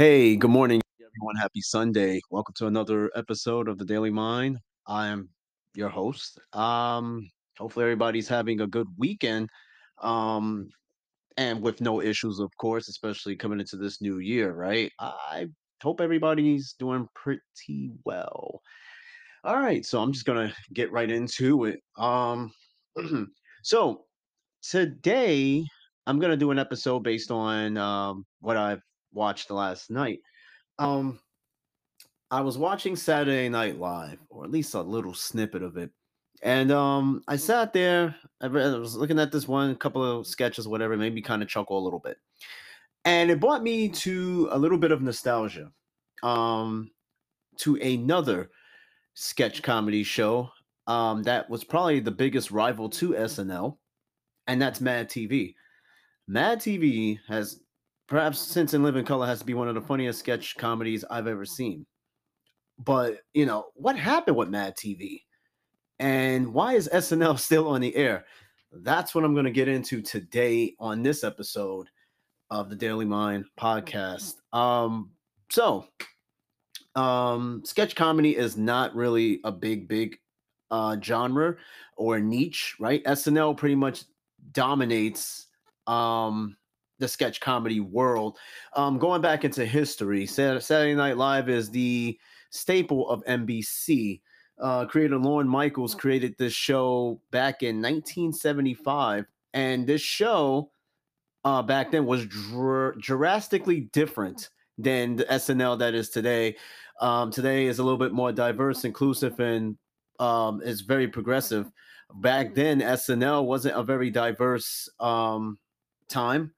Hey, good morning, everyone. Happy Sunday. Welcome to another episode of The Daily Mind. I am your host. Hopefully everybody's having a good weekend and with no issues, of course, especially coming into this new year, right? I hope everybody's doing pretty well. All right, so I'm just going to get right into it. So today I'm going to do an episode based on what I've watched last night. I was watching Saturday Night Live, or at least a little snippet of it, and I sat there. I was looking at this one, a couple of sketches, whatever, made me kind of chuckle a little bit, and it brought me to a little bit of nostalgia, to another sketch comedy show that was probably the biggest rival to SNL, and that's Mad TV. Mad TV has, perhaps since In Living Color, has to be one of the funniest sketch comedies I've ever seen. But, you know, what happened with Mad TV? And why is SNL still on the air? That's what I'm going to get into today on this episode of the Daily Mind podcast. Sketch comedy is not really a big genre or niche, right? SNL pretty much dominates the sketch comedy world. Going back into history, Saturday Night Live is the staple of NBC. Creator Lorne Michaels created this show back in 1975, and this show back then was drastically different than the SNL that is today. Today is a little bit more diverse, inclusive, and is very progressive. Back then, SNL wasn't a very diverse time.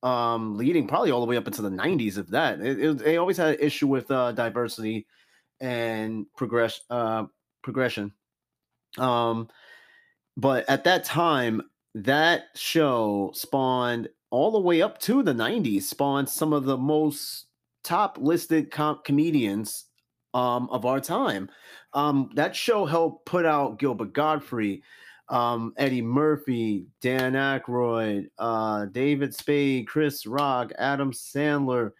Leading probably all the way up into the 90s of that. They always had an issue with diversity and progression. But at that time, that show spawned all the way up to the 90s, spawned some of the most top-listed comedians of our time. That show helped put out Gilbert Gottfried, Eddie Murphy, Dan Aykroyd, David Spade, Chris Rock, Adam Sandler,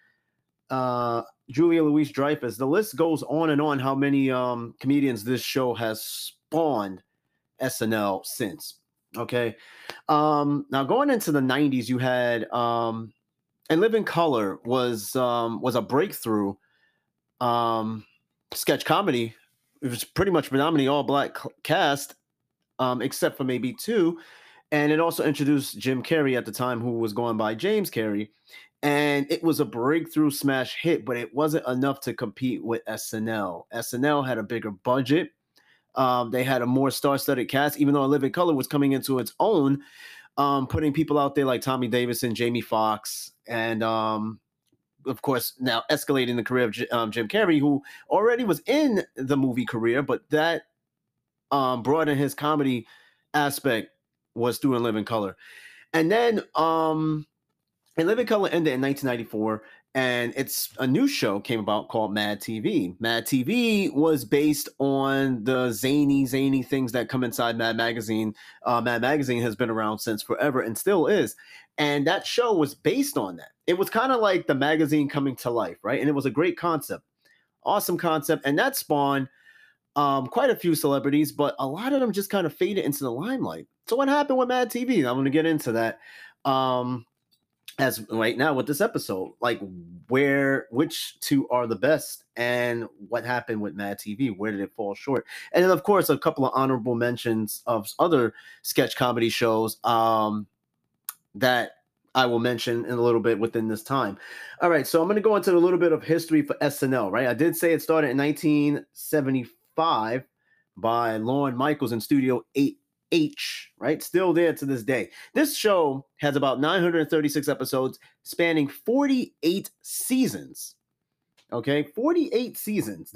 Julia Louis-Dreyfus. The list goes on and on how many comedians this show has spawned SNL since. Okay. Now going into the 90s, you had In Living Color was a breakthrough sketch comedy. It was pretty much predominantly all black cast, except for maybe two. And it also introduced Jim Carrey at the time, who was going by James Carrey. And it was a breakthrough smash hit, but it wasn't enough to compete with SNL. SNL had a bigger budget. They had a more star-studded cast, even though In Living Color was coming into its own, putting people out there like Tommy Davidson, Jamie Foxx, and of course, now escalating the career of Jim Carrey, who already was in the movie career, but that brought in his comedy aspect was through In Living Color. And then In Living Color ended in 1994, and it's a new show came about called Mad TV. Mad TV was based on the zany things that come inside Mad Magazine. Mad Magazine has been around since forever and still is. And that show was based on that. It was kind of like the magazine coming to life, right? And it was a great concept. Awesome concept. And that spawned quite a few celebrities, but a lot of them just kind of faded into the limelight. So what happened with Mad TV? I'm going to get into that as right now with this episode, like which two are the best and what happened with Mad TV? Where did it fall short? And then, of course, a couple of honorable mentions of other sketch comedy shows that I will mention in a little bit within this time. All right, so I'm going to go into a little bit of history for SNL, right? I did say it started in 1975. By Lorne Michaels in Studio 8H, right? Still there to this day. This show has about 936 episodes spanning 48 seasons. Okay, 48 seasons.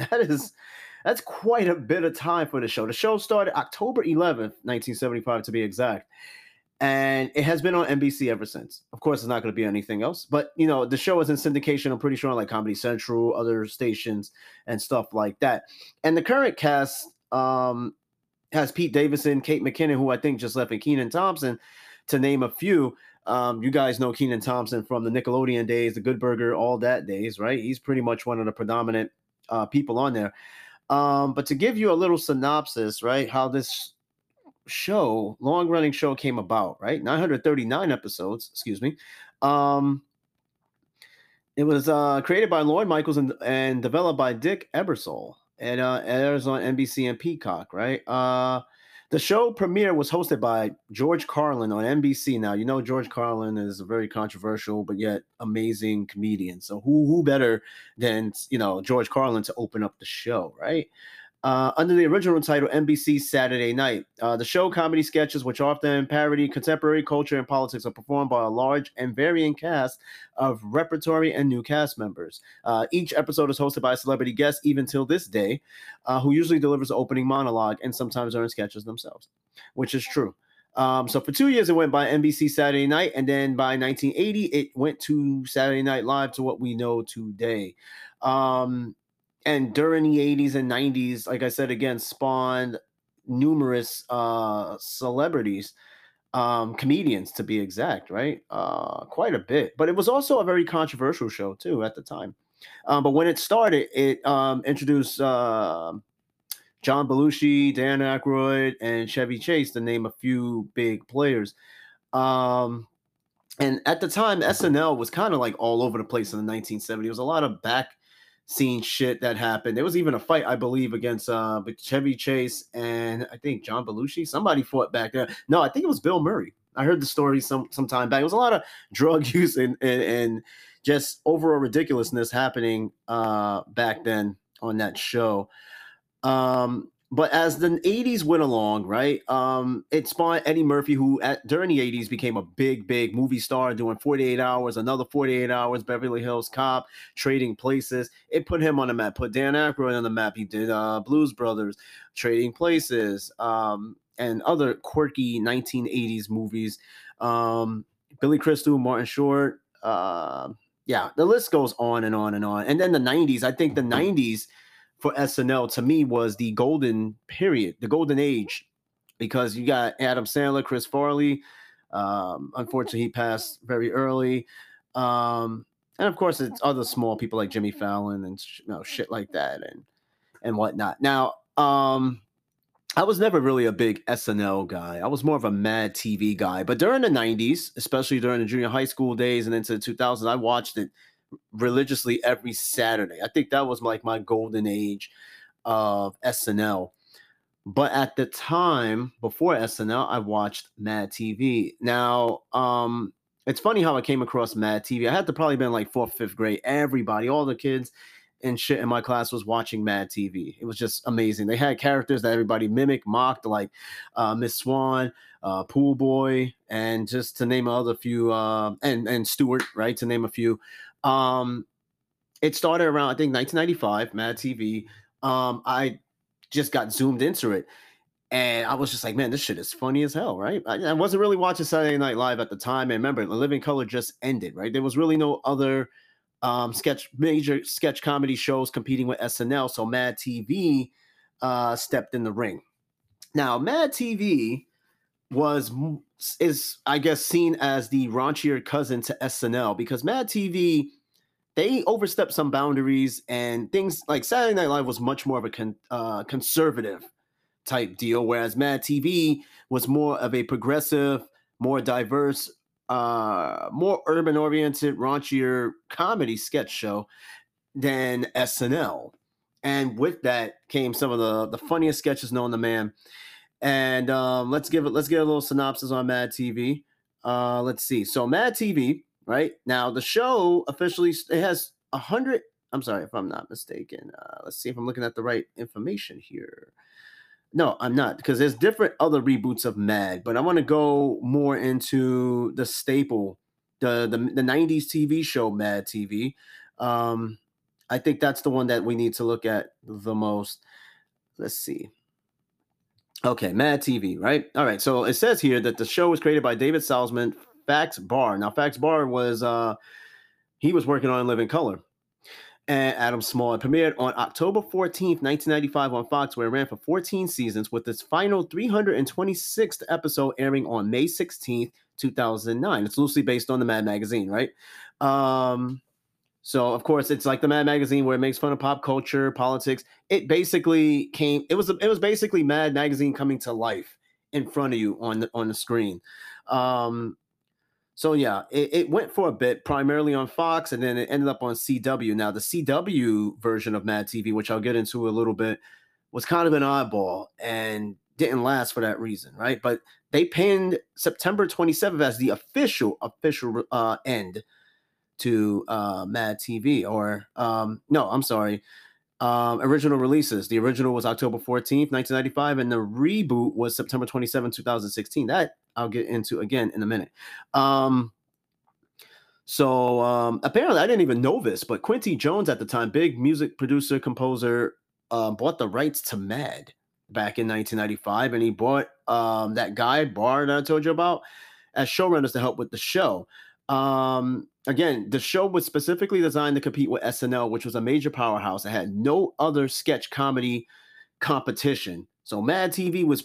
That's quite a bit of time for the show. The show started October 11th, 1975 to be exact. And it has been on NBC ever since. Of course, it's not going to be anything else. But, you know, the show is in syndication, I'm pretty sure, on like Comedy Central, other stations, and stuff like that. And the current cast has Pete Davidson, Kate McKinnon, who I think just left, and Kenan Thompson, to name a few. You guys know Kenan Thompson from the Nickelodeon days, the Good Burger, all that days, right? He's pretty much one of the predominant people on there. But to give you a little synopsis, right, how this show, long-running show came about, right? 939 episodes, excuse me. It was created by Lorne Michaels and developed by Dick Ebersol. And airs on NBC and Peacock, right? The show premiere was hosted by George Carlin on NBC. Now, you know George Carlin is a very controversial but yet amazing comedian. So who better than, you know, George Carlin to open up the show, right? Under the original title, NBC Saturday Night. The show comedy sketches, which often parody contemporary culture and politics, are performed by a large and varying cast of repertory and new cast members. Each episode is hosted by a celebrity guest, even till this day, who usually delivers opening monologue and sometimes earn sketches themselves, which is true. So for 2 years, it went by NBC Saturday Night, and then by 1980, it went to Saturday Night Live, to what we know today. And during the 80s and 90s, like I said, again, spawned numerous celebrities, comedians to be exact, right? Quite a bit. But it was also a very controversial show, too, at the time. But when it started, it introduced John Belushi, Dan Aykroyd, and Chevy Chase, to name a few big players. And at the time, SNL was kind of like all over the place in the 1970s. It was a lot of back scene shit that happened. There was even a fight, I believe, against Chevy Chase and I think John Belushi. Somebody fought back there. No, I think it was Bill Murray. I heard the story some time back. It was a lot of drug use and just overall ridiculousness happening back then on that show. But as the 80s went along, right, it spawned Eddie Murphy, who during the 80s became a big, big movie star, doing 48 Hours, another 48 Hours, Beverly Hills Cop, Trading Places. It put him on the map, put Dan Aykroyd on the map. He did Blues Brothers, Trading Places, and other quirky 1980s movies. Billy Crystal, Martin Short. Yeah, the list goes on and on and on. And then the 90s, I think the 90s, for SNL, to me, was the golden period, the golden age, because you got Adam Sandler, Chris Farley. Unfortunately, he passed very early. And of course, it's other small people like Jimmy Fallon and shit like that and whatnot. Now, I was never really a big SNL guy. I was more of a Mad TV guy. But during the 90s, especially during the junior high school days and into the 2000s, I watched it religiously every Saturday. I think that was like my golden age of SNL. But at the time before SNL, I watched Mad TV. Now, it's funny how I came across Mad TV. I had to probably been like fourth, fifth grade. Everybody, all the kids and shit in my class was watching Mad TV. It was just amazing. They had characters that everybody mimicked, mocked, like Miss Swan, Pool Boy, and just to name other few, and Stewart, right? To name a few. It started around, I think, 1995, Mad TV. I just got zoomed into it and I was just like, man, this shit is funny as hell, right? I wasn't really watching Saturday Night Live at the time. And remember, In Living Color just ended, right? There was really no other, major sketch comedy shows competing with SNL. So Mad TV, stepped in the ring. Now, Mad TV is, I guess, seen as the raunchier cousin to SNL, because Mad TV, they overstepped some boundaries, and things like Saturday Night Live was much more of a conservative type deal, whereas Mad TV was more of a progressive, more diverse, more urban-oriented, raunchier comedy sketch show than SNL. And with that came some of the funniest sketches known to man. And let's get a little synopsis on Mad TV. Let's see. So Mad TV, right? Now the show officially has 100. I'm sorry if I'm not mistaken. Let's see if I'm looking at the right information here. No, I'm not, because there's different other reboots of Mad, but I want to go more into the staple, the 90s TV show Mad TV. I think that's the one that we need to look at the most. Let's see. Okay, Mad TV, right? All right, so it says here that the show was created by David Saltzman, Fax Bahr. Now, Fax Bahr was, he was working on In Living Color. And Adam Small. It premiered on October 14th, 1995 on Fox, where it ran for 14 seasons, with its final 326th episode airing on May 16th, 2009. It's loosely based on the Mad Magazine, right? So, of course, it's like the Mad Magazine where it makes fun of pop culture, politics. It basically came – it was basically Mad Magazine coming to life in front of you on the screen. So, yeah, it went for a bit, primarily on Fox, and then it ended up on CW. Now, the CW version of Mad TV, which I'll get into a little bit, was kind of an oddball and didn't last for that reason, right? But they pinned September 27th as the official end to Mad TV, or original releases. The original was October 14th, 1995, and the reboot was September 27, 2016. That I'll get into again in a minute. Apparently, I didn't even know this, but Quincy Jones at the time, big music producer, composer, bought the rights to Mad back in 1995, and he bought that guy, Bahr, that I told you about, as showrunners to help with the show. Again, the show was specifically designed to compete with SNL, which was a major powerhouse. It had no other sketch comedy competition. So Mad TV was,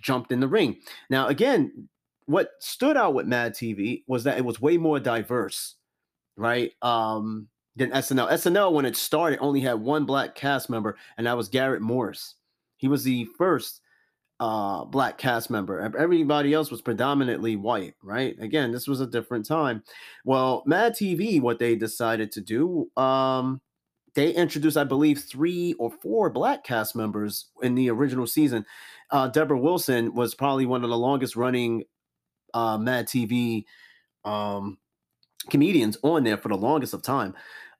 jumped in the ring. Now, again, what stood out with Mad TV was that it was way more diverse, right? Than SNL. SNL, when it started, only had one black cast member, and that was Garrett Morris. He was the first black cast member. Everybody else was predominantly white, right? Again, this was a different time. Well, Mad TV, what they decided to do, they introduced, I believe, 3 or 4 black cast members in the original season. Deborah Wilson was probably one of the longest running Mad TV comedians on there for the longest of time.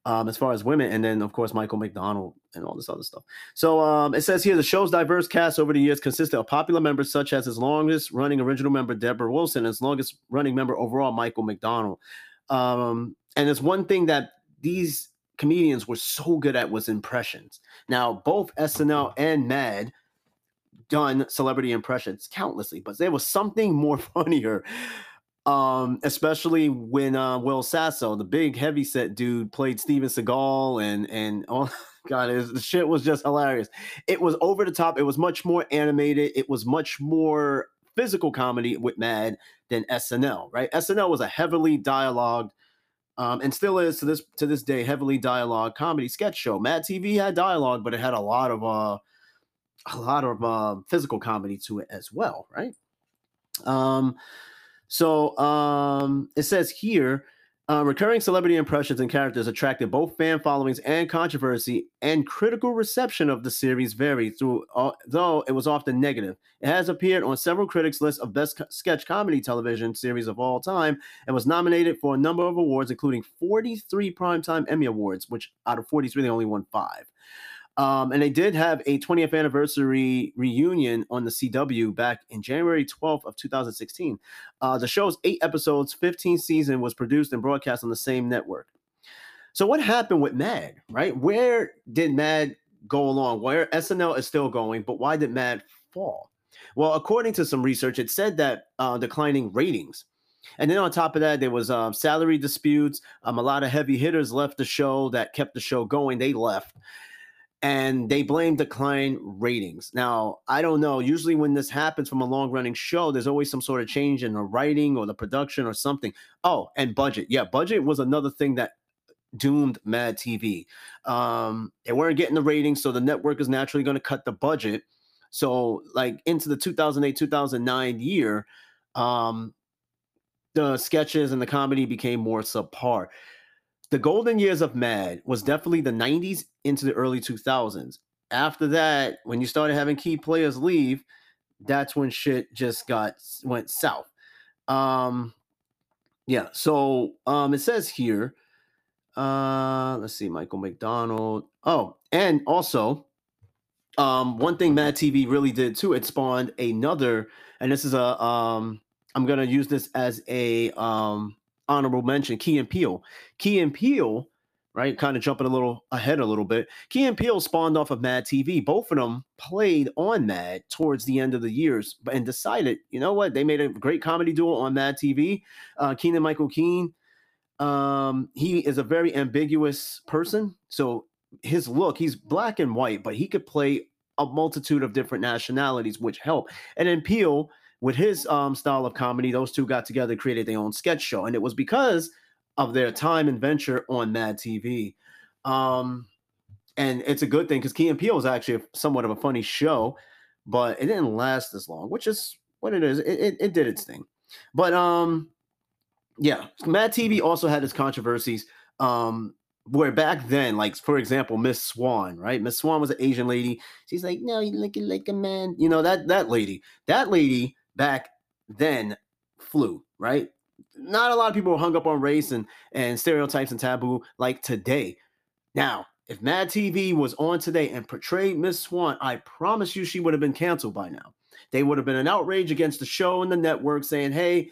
As far as women, and then, of course, Michael McDonald and all this other stuff. So it says here, the show's diverse cast over the years consisted of popular members such as his longest-running original member, Deborah Wilson, and his longest-running member overall, Michael McDonald. And it's one thing that these comedians were so good at was impressions. Now, both SNL and Mad done celebrity impressions countlessly, but there was something more funnier. Especially when Will Sasso, the big heavyset dude, played Steven Seagal and oh god, the shit was just hilarious. It was over the top. It was much more animated. It was much more physical comedy with Mad than SNL, right? SNL was a heavily dialogued, and still is to this day, heavily dialogue comedy sketch show. Mad TV had dialogue, but it had a lot of physical comedy to it as well, right? So it says here, recurring celebrity impressions and characters attracted both fan followings and controversy, and critical reception of the series varied, though it was often negative. It has appeared on several critics' lists of best sketch comedy television series of all time and was nominated for a number of awards, including 43 Primetime Emmy Awards, which out of 43, they only won 5. And they did have a 20th anniversary reunion on the CW back in January 12th of 2016. The show's 8 episodes, 15th season was produced and broadcast on the same network. So what happened with Mad, right? Where did Mad go along? Where SNL is still going, but why did Mad fall? Well, according to some research, it said that declining ratings. And then on top of that, there was salary disputes. A lot of heavy hitters left the show that kept the show going. They left. And they blame decline ratings. Now, I don't know. Usually when this happens from a long-running show, there's always some sort of change in the writing or the production or something. Oh, and budget. Yeah, budget was another thing that doomed Mad TV. They weren't getting the ratings, so the network is naturally going to cut the budget. So, like, into the 2008-2009 year, the sketches and the comedy became more subpar. The golden years of Mad was definitely the 90s into the early 2000s. After that, when you started having key players leave, that's when shit just went south. It says here, let's see, Michael McDonald. Oh, and also, one thing Mad TV really did too, it spawned another, and this is I'm going to use this as a, honorable mention, Key and Peele. Key and Peele, right? Kind of jumping a little bit. Key and Peele spawned off of Mad TV. Both of them played on Mad towards the end of the years and decided, you know what? They made a great comedy duo on Mad TV. Keenan Michael Keen. He is a very ambiguous person. So his look, he's black and white, but he could play a multitude of different nationalities, which helped. And then Peele with his style of comedy, those two got together and created their own sketch show. And it was because of their time and venture on Mad TV. And it's a good thing because Key and Peele was actually somewhat of a funny show, but it didn't last as long, which is what it is. It did its thing. But yeah, Mad TV also had its controversies where back then, like, for example, Miss Swan, right? Miss Swan was an Asian lady. She's like, no, you're looking like a man. You know, that lady back then flew, right? Not a lot of people were hung up on race and stereotypes and taboo like today. Now, if Mad TV was on today and portrayed Miss Swan, I promise you she would have been canceled by now. They would have been an outrage against the show and the network saying, hey,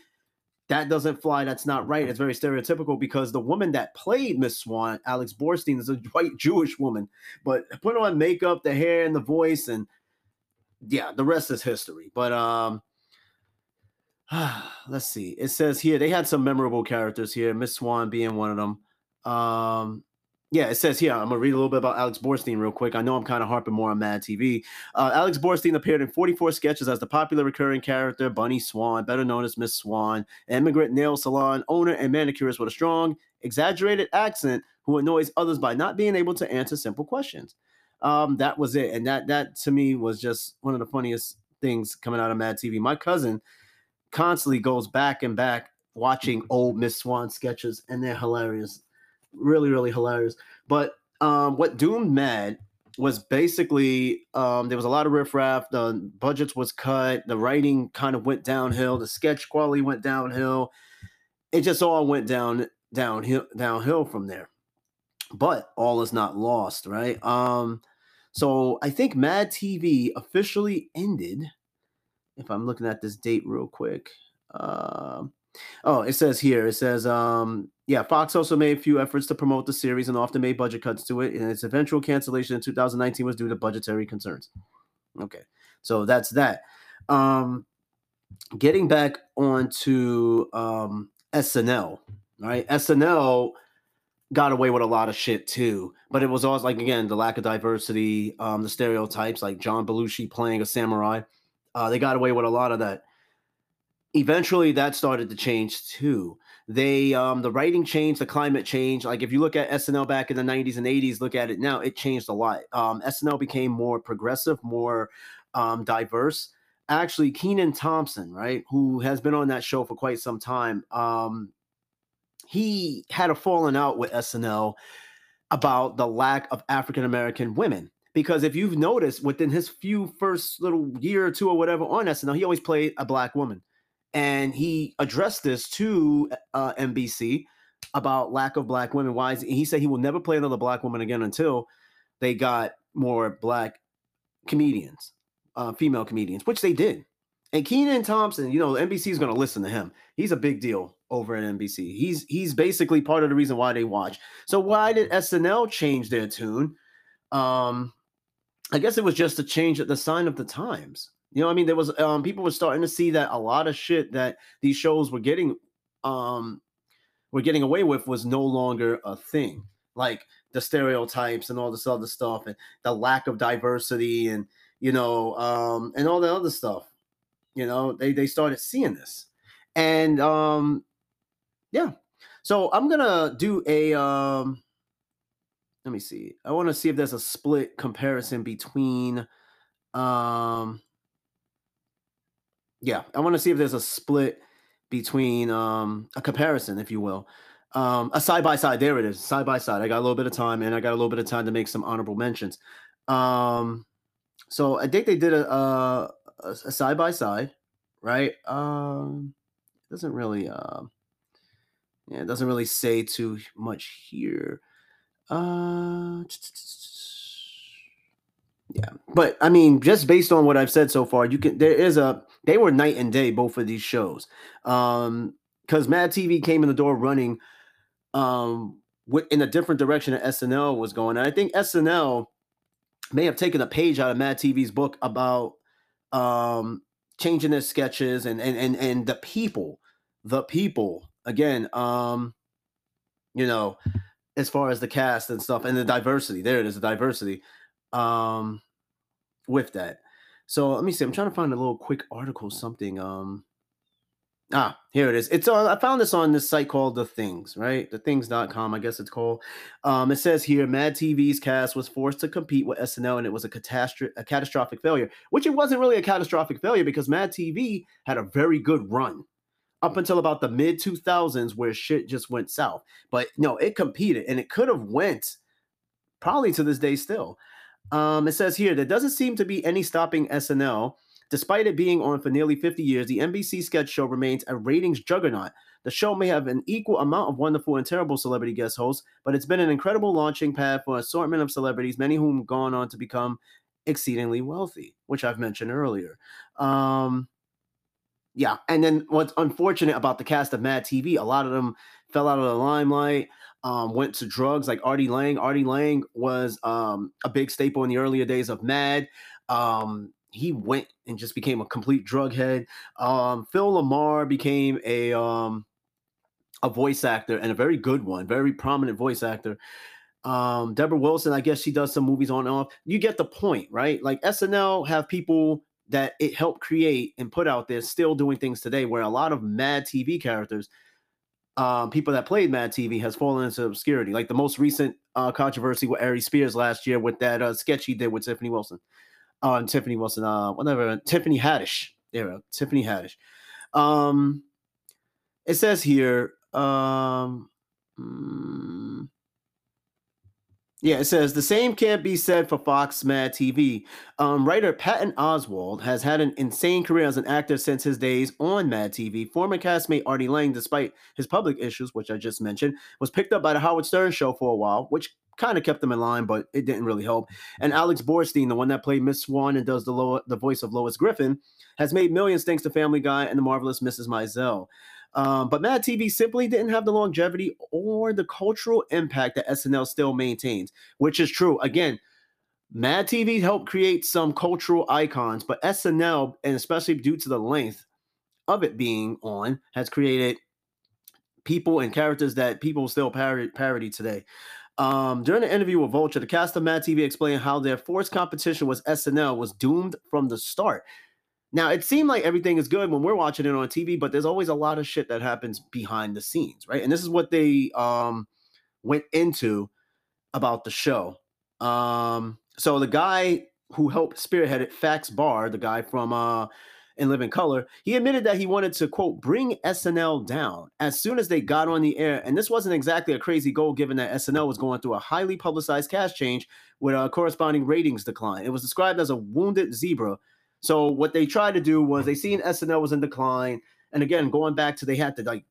that doesn't fly. That's not right. It's very stereotypical because the woman that played Miss Swan, Alex Borstein, is a white Jewish woman. But put on makeup, the hair, and the voice, and yeah, the rest is history. But let's see. It says here they had some memorable characters here, Miss Swan being one of them. Yeah, it says here, I'm going to read a little bit about Alex Borstein real quick. I know I'm kind of harping more on Mad TV. Alex Borstein appeared in 44 sketches as the popular recurring character Bunny Swan, better known as Miss Swan, an immigrant nail salon owner and manicurist with a strong, exaggerated accent who annoys others by not being able to answer simple questions. That was it. And that to me was just one of the funniest things coming out of Mad TV. My cousin constantly goes back and back watching old Miss Swan sketches, and they're hilarious. Really, really hilarious. But what doomed Mad was basically there was a lot of riffraff. The budgets was cut. The writing kind of went downhill. The sketch quality went downhill. It just all went downhill from there. But all is not lost, right? So I think Mad TV officially ended, if I'm looking at this date real quick. It says here, yeah, Fox also made a few efforts to promote the series and often made budget cuts to it, and its eventual cancellation in 2019 was due to budgetary concerns. Okay, so that's that. Getting back onto SNL, right? SNL got away with a lot of shit too, but it was also, like, again, the lack of diversity, the stereotypes, like John Belushi playing a samurai. They got away with a lot of that. Eventually, that started to change too. They, the writing changed, the climate changed. Like, if you look at SNL back in the 90s and 80s, look at it now, it changed a lot. SNL became more progressive, more diverse. Actually, Kenan Thompson, right, who has been on that show for quite some time, he had a falling out with SNL about the lack of African-American women. Because if you've noticed, within his first little year or two or whatever on SNL, he always played a black woman. And he addressed this to NBC about lack of black women. Why? He said he will never play another black woman again until they got more black comedians, female comedians, which they did. And Kenan Thompson, you know, NBC is going to listen to him. He's a big deal over at NBC. He's basically part of the reason why they watch. So why did SNL change their tune? I guess it was just a change at the sign of the times. You know what I mean? There was people were starting to see that a lot of shit that these shows were getting away with was no longer a thing. Like the stereotypes and all this other stuff and the lack of diversity and, you know, and all that other stuff. You know, they started seeing this. And yeah. So I'm gonna do a let me see. I wanna see if there's a split comparison between I want to see if there's a split between a comparison, if you will, a side-by-side. There it is, side-by-side. I got a little bit of time, and I got a little bit of time to make some honorable mentions. So I think they did a side-by-side, right? It doesn't really it doesn't really say too much here. Yeah, but I mean, just based on what I've said so far, they were night and day, both of these shows. Because Mad TV came in the door running in a different direction that SNL was going. And I think SNL may have taken a page out of Mad TV's book about changing their sketches and the people again, you know, as far as the cast and stuff and the diversity. There it is, the diversity. With that. So let me see. I'm trying to find a little quick article, something. Here it is. It's on, I found this on this site called The Things, right? Thethings.com, I guess it's called. It says here, Mad TV's cast was forced to compete with SNL, and it was a catastrophic failure, which it wasn't really a catastrophic failure because Mad TV had a very good run up until about the mid-2000s where shit just went south. But no, it competed, and it could have went probably to this day still. It says here, there doesn't seem to be any stopping SNL. Despite it being on for nearly 50 years, the NBC sketch show remains a ratings juggernaut. The show may have an equal amount of wonderful and terrible celebrity guest hosts, but it's been an incredible launching pad for an assortment of celebrities, many of whom have gone on to become exceedingly wealthy, which I've mentioned earlier. Yeah, and then what's unfortunate about the cast of Mad TV, a lot of them fell out of the limelight, went to drugs, like Artie Lange. Artie Lange was a big staple in the earlier days of Mad. He went and just became a complete drug head. Phil Lamar became a voice actor, and a very good one, very prominent voice actor. Deborah Wilson, I guess she does some movies on and off. You get the point, right? Like SNL have people that it helped create and put out there still doing things today, where a lot of Mad TV characters, people that played Mad TV, has fallen into obscurity. Like the most recent controversy with Ari Spears last year with that sketch he did with Tiffany Wilson. Tiffany Haddish. There we go. Tiffany Haddish. It says here, it says the same can't be said for Fox Mad TV. Writer Patton Oswalt has had an insane career as an actor since his days on Mad TV. Former castmate Artie Lange, despite his public issues, which I just mentioned, was picked up by the Howard Stern show for a while, which kind of kept them in line, but it didn't really help. And Alex Borstein, the one that played Miss Swan and does the voice of Lois Griffin, has made millions thanks to Family Guy and The Marvelous Mrs. Maisel. But Mad TV simply didn't have the longevity or the cultural impact that SNL still maintains, which is true. Again, Mad TV helped create some cultural icons, but SNL, and especially due to the length of it being on, has created people and characters that people still parody today. During an interview with Vulture, the cast of Mad TV explained how their forced competition with SNL was doomed from the start. Now, it seemed like everything is good when we're watching it on TV, but there's always a lot of shit that happens behind the scenes, right? And this is what they went into about the show. So the guy who helped spearhead it, Fax Bahr, the guy from In Living Color, he admitted that he wanted to, quote, bring SNL down as soon as they got on the air. And this wasn't exactly a crazy goal, given that SNL was going through a highly publicized cast change with a corresponding ratings decline. It was described as a wounded zebra. So what they tried to do was, they seen SNL was in decline. And again, going back to, they had to like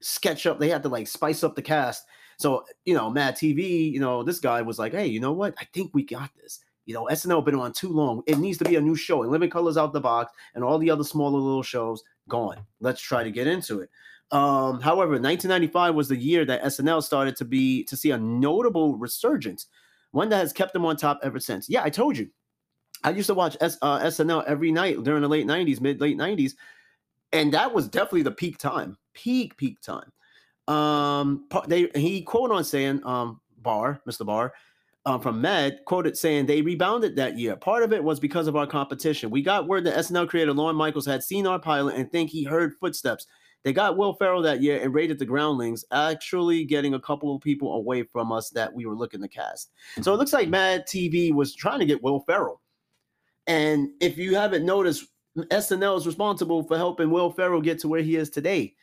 sketch up, they had to like spice up the cast. So, you know, Mad TV, you know, this guy was like, hey, you know what? I think we got this. You know, SNL been on too long. It needs to be a new show. And Living Color's out the box, and all the other smaller little shows gone. Let's try to get into it. However, 1995 was the year that SNL started to see a notable resurgence, one that has kept them on top ever since. Yeah, I told you. I used to watch SNL every night during the late 90s, mid-late 90s, and that was definitely the peak time, peak time. He quoted on saying, Mr. Bahr, from Mad, quoted saying, they rebounded that year. Part of it was because of our competition. We got word that SNL creator Lorne Michaels had seen our pilot and think he heard footsteps. They got Will Ferrell that year and raided the groundlings, actually getting a couple of people away from us that we were looking to cast. So it looks like Mad TV was trying to get Will Ferrell. And if you haven't noticed, SNL is responsible for helping Will Ferrell get to where he is today,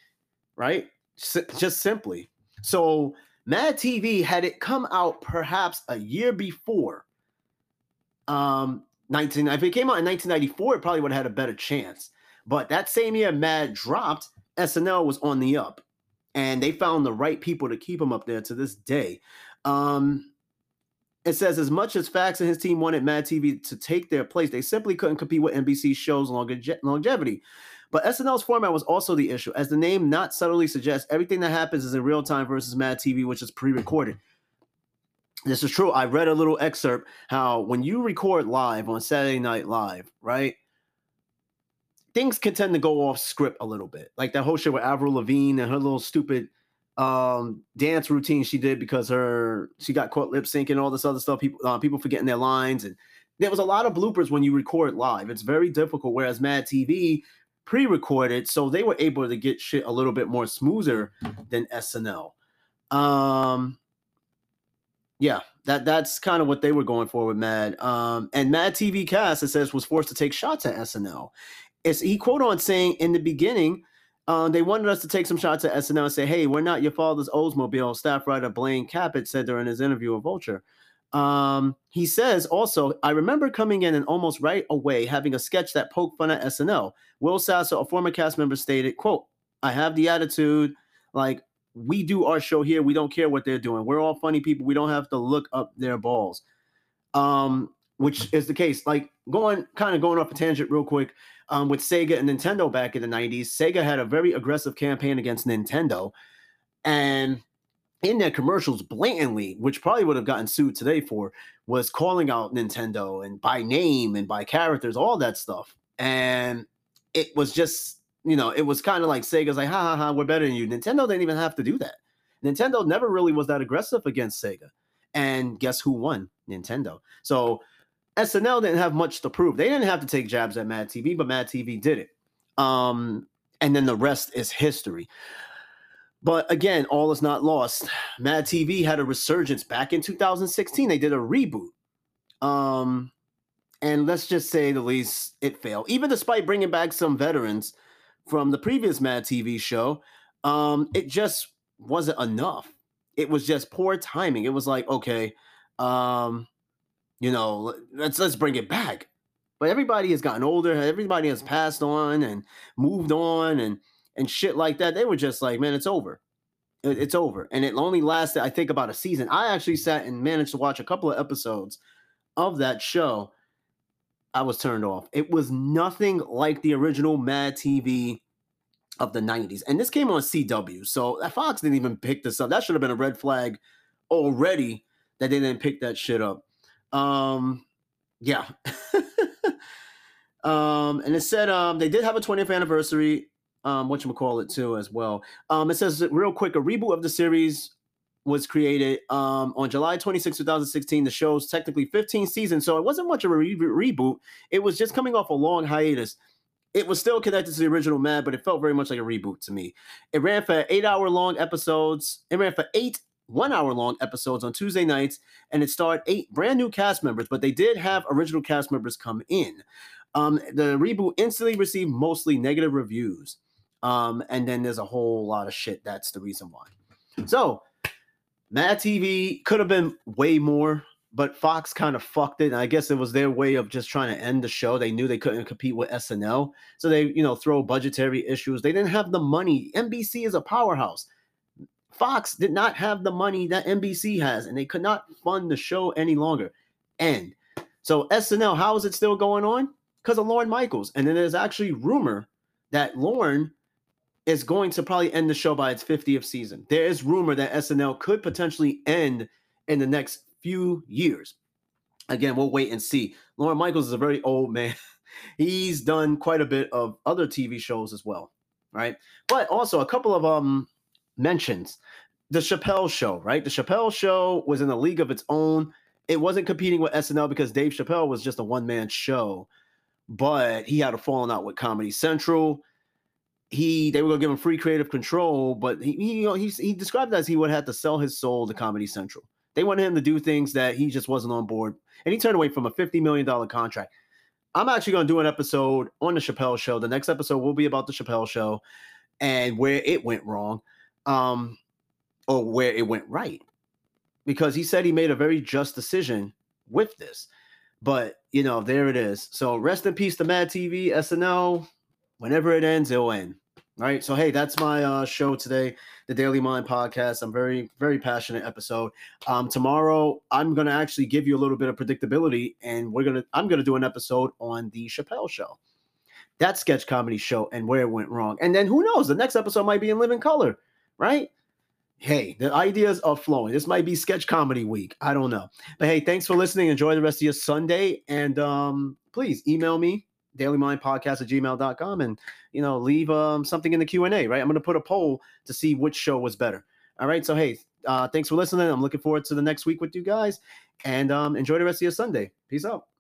right? Just simply. So Mad TV, had it come out perhaps a year before, if it came out in 1994, it probably would have had a better chance. But that same year Mad dropped, SNL was on the up. And they found the right people to keep him up there to this day. It says, as much as Fax and his team wanted Mad TV to take their place, they simply couldn't compete with NBC shows' longevity. But SNL's format was also the issue. As the name not subtly suggests, everything that happens is in real time versus Mad TV, which is pre-recorded. This is true. I read a little excerpt how when you record live on Saturday Night Live, right, things can tend to go off script a little bit. Like that whole shit with Avril Lavigne and her little stupid dance routine she did because she got caught lip syncing and all this other stuff, people forgetting their lines and There was a lot of bloopers when you record live. It's very difficult, whereas Mad TV pre-recorded, so they were able to get shit a little bit more smoother than SNL. Yeah, that's kind of what they were going for with Mad. And Mad TV cast, it says, was forced to take shots at SNL. He quote on saying in the beginning, they wanted us to take some shots at SNL and say, hey, we're not your father's Oldsmobile, staff writer Blaine Capet said during his interview with Vulture. He says also, I remember coming in and almost right away having a sketch that poked fun at SNL. Will Sasso, a former cast member, stated, quote, I have the attitude like, we do our show here. We don't care what they're doing. We're all funny people. We don't have to look up their balls, which is the case. Like going off a tangent real quick with Sega and Nintendo back in the 90s, Sega had a very aggressive campaign against Nintendo. And in their commercials blatantly, which probably would have gotten sued today for, was calling out Nintendo and by name and by characters, all that stuff. And it was just... You know, it was kind of like Sega's like, ha, ha, ha, we're better than you. Nintendo didn't even have to do that. Nintendo never really was that aggressive against Sega. And guess who won? Nintendo. So SNL didn't have much to prove. They didn't have to take jabs at Mad TV, but Mad TV did it. And then the rest is history. But again, all is not lost. Mad TV had a resurgence back in 2016. They did a reboot. And let's just say the least, it failed. Even despite bringing back some veterans from the previous Mad TV show, it just wasn't enough. It was just poor timing. It was like, okay, let's bring it back. But everybody has gotten older. Everybody has passed on and moved on and shit like that. They were just like, man, it's over. It's over. And it only lasted, I think, about a season. I actually sat and managed to watch a couple of episodes of that show. I was turned off. It was nothing like the original Mad TV of the 90s. And this came on CW. So Fox didn't even pick this up. That should have been a red flag already that they didn't pick that shit up. Yeah. And it said they did have a 20th anniversary, whatchamacallit too, as well. It says real quick, a reboot of the series was created on July 26, 2016. The show's technically 15 seasons, so it wasn't much of a reboot. It was just coming off a long hiatus. It was still connected to the original Mad, but it felt very much like a reboot to me. It ran for 8 one-hour-long episodes on Tuesday nights, and it starred 8 brand new cast members, but they did have original cast members come in. The reboot instantly received mostly negative reviews. And then there's a whole lot of shit. That's the reason why. So, Mad TV could have been way more, but Fox kind of fucked it. And I guess it was their way of just trying to end the show. They knew they couldn't compete with SNL. So they, throw budgetary issues. They didn't have the money. NBC is a powerhouse. Fox did not have the money that NBC has, and they could not fund the show any longer. And so SNL, how is it still going on? Because of Lorne Michaels. And then there's actually rumor that Lorne is going to probably end the show by its 50th season. There is rumor that SNL could potentially end in the next few years. Again, we'll wait and see. Lorne Michaels is a very old man. He's done quite a bit of other TV shows as well, right? But also a couple of mentions. The Chappelle's Show, right? The Chappelle's Show was in a league of its own. It wasn't competing with SNL because Dave Chappelle was just a one-man show. But he had a falling out with Comedy Central. They were going to give him free creative control, but he described it as he would have to sell his soul to Comedy Central. They wanted him to do things that he just wasn't on board, and he turned away from a $50 million contract. I'm actually going to do an episode on the Chappelle Show. The next episode will be about the Chappelle Show and where it went wrong, or where it went right, because he said he made a very just decision with this. But, there it is. So rest in peace to Mad TV, SNL. Whenever it ends, it'll end. All right, so hey, that's my show today, the Daily Mind Podcast. I'm very, very passionate episode. Tomorrow, I'm gonna actually give you a little bit of predictability, and I'm gonna do an episode on the Chappelle Show, that sketch comedy show, and where it went wrong. And then who knows? The next episode might be In Living Color, right? Hey, the ideas are flowing. This might be sketch comedy week. I don't know, but hey, thanks for listening. Enjoy the rest of your Sunday, and please email me. dailymindpodcast@gmail.com, and leave something in the Q&A, right? I'm going to put a poll to see which show was better. All right, so hey, thanks for listening. I'm looking forward to the next week with you guys, and enjoy the rest of your Sunday. Peace out.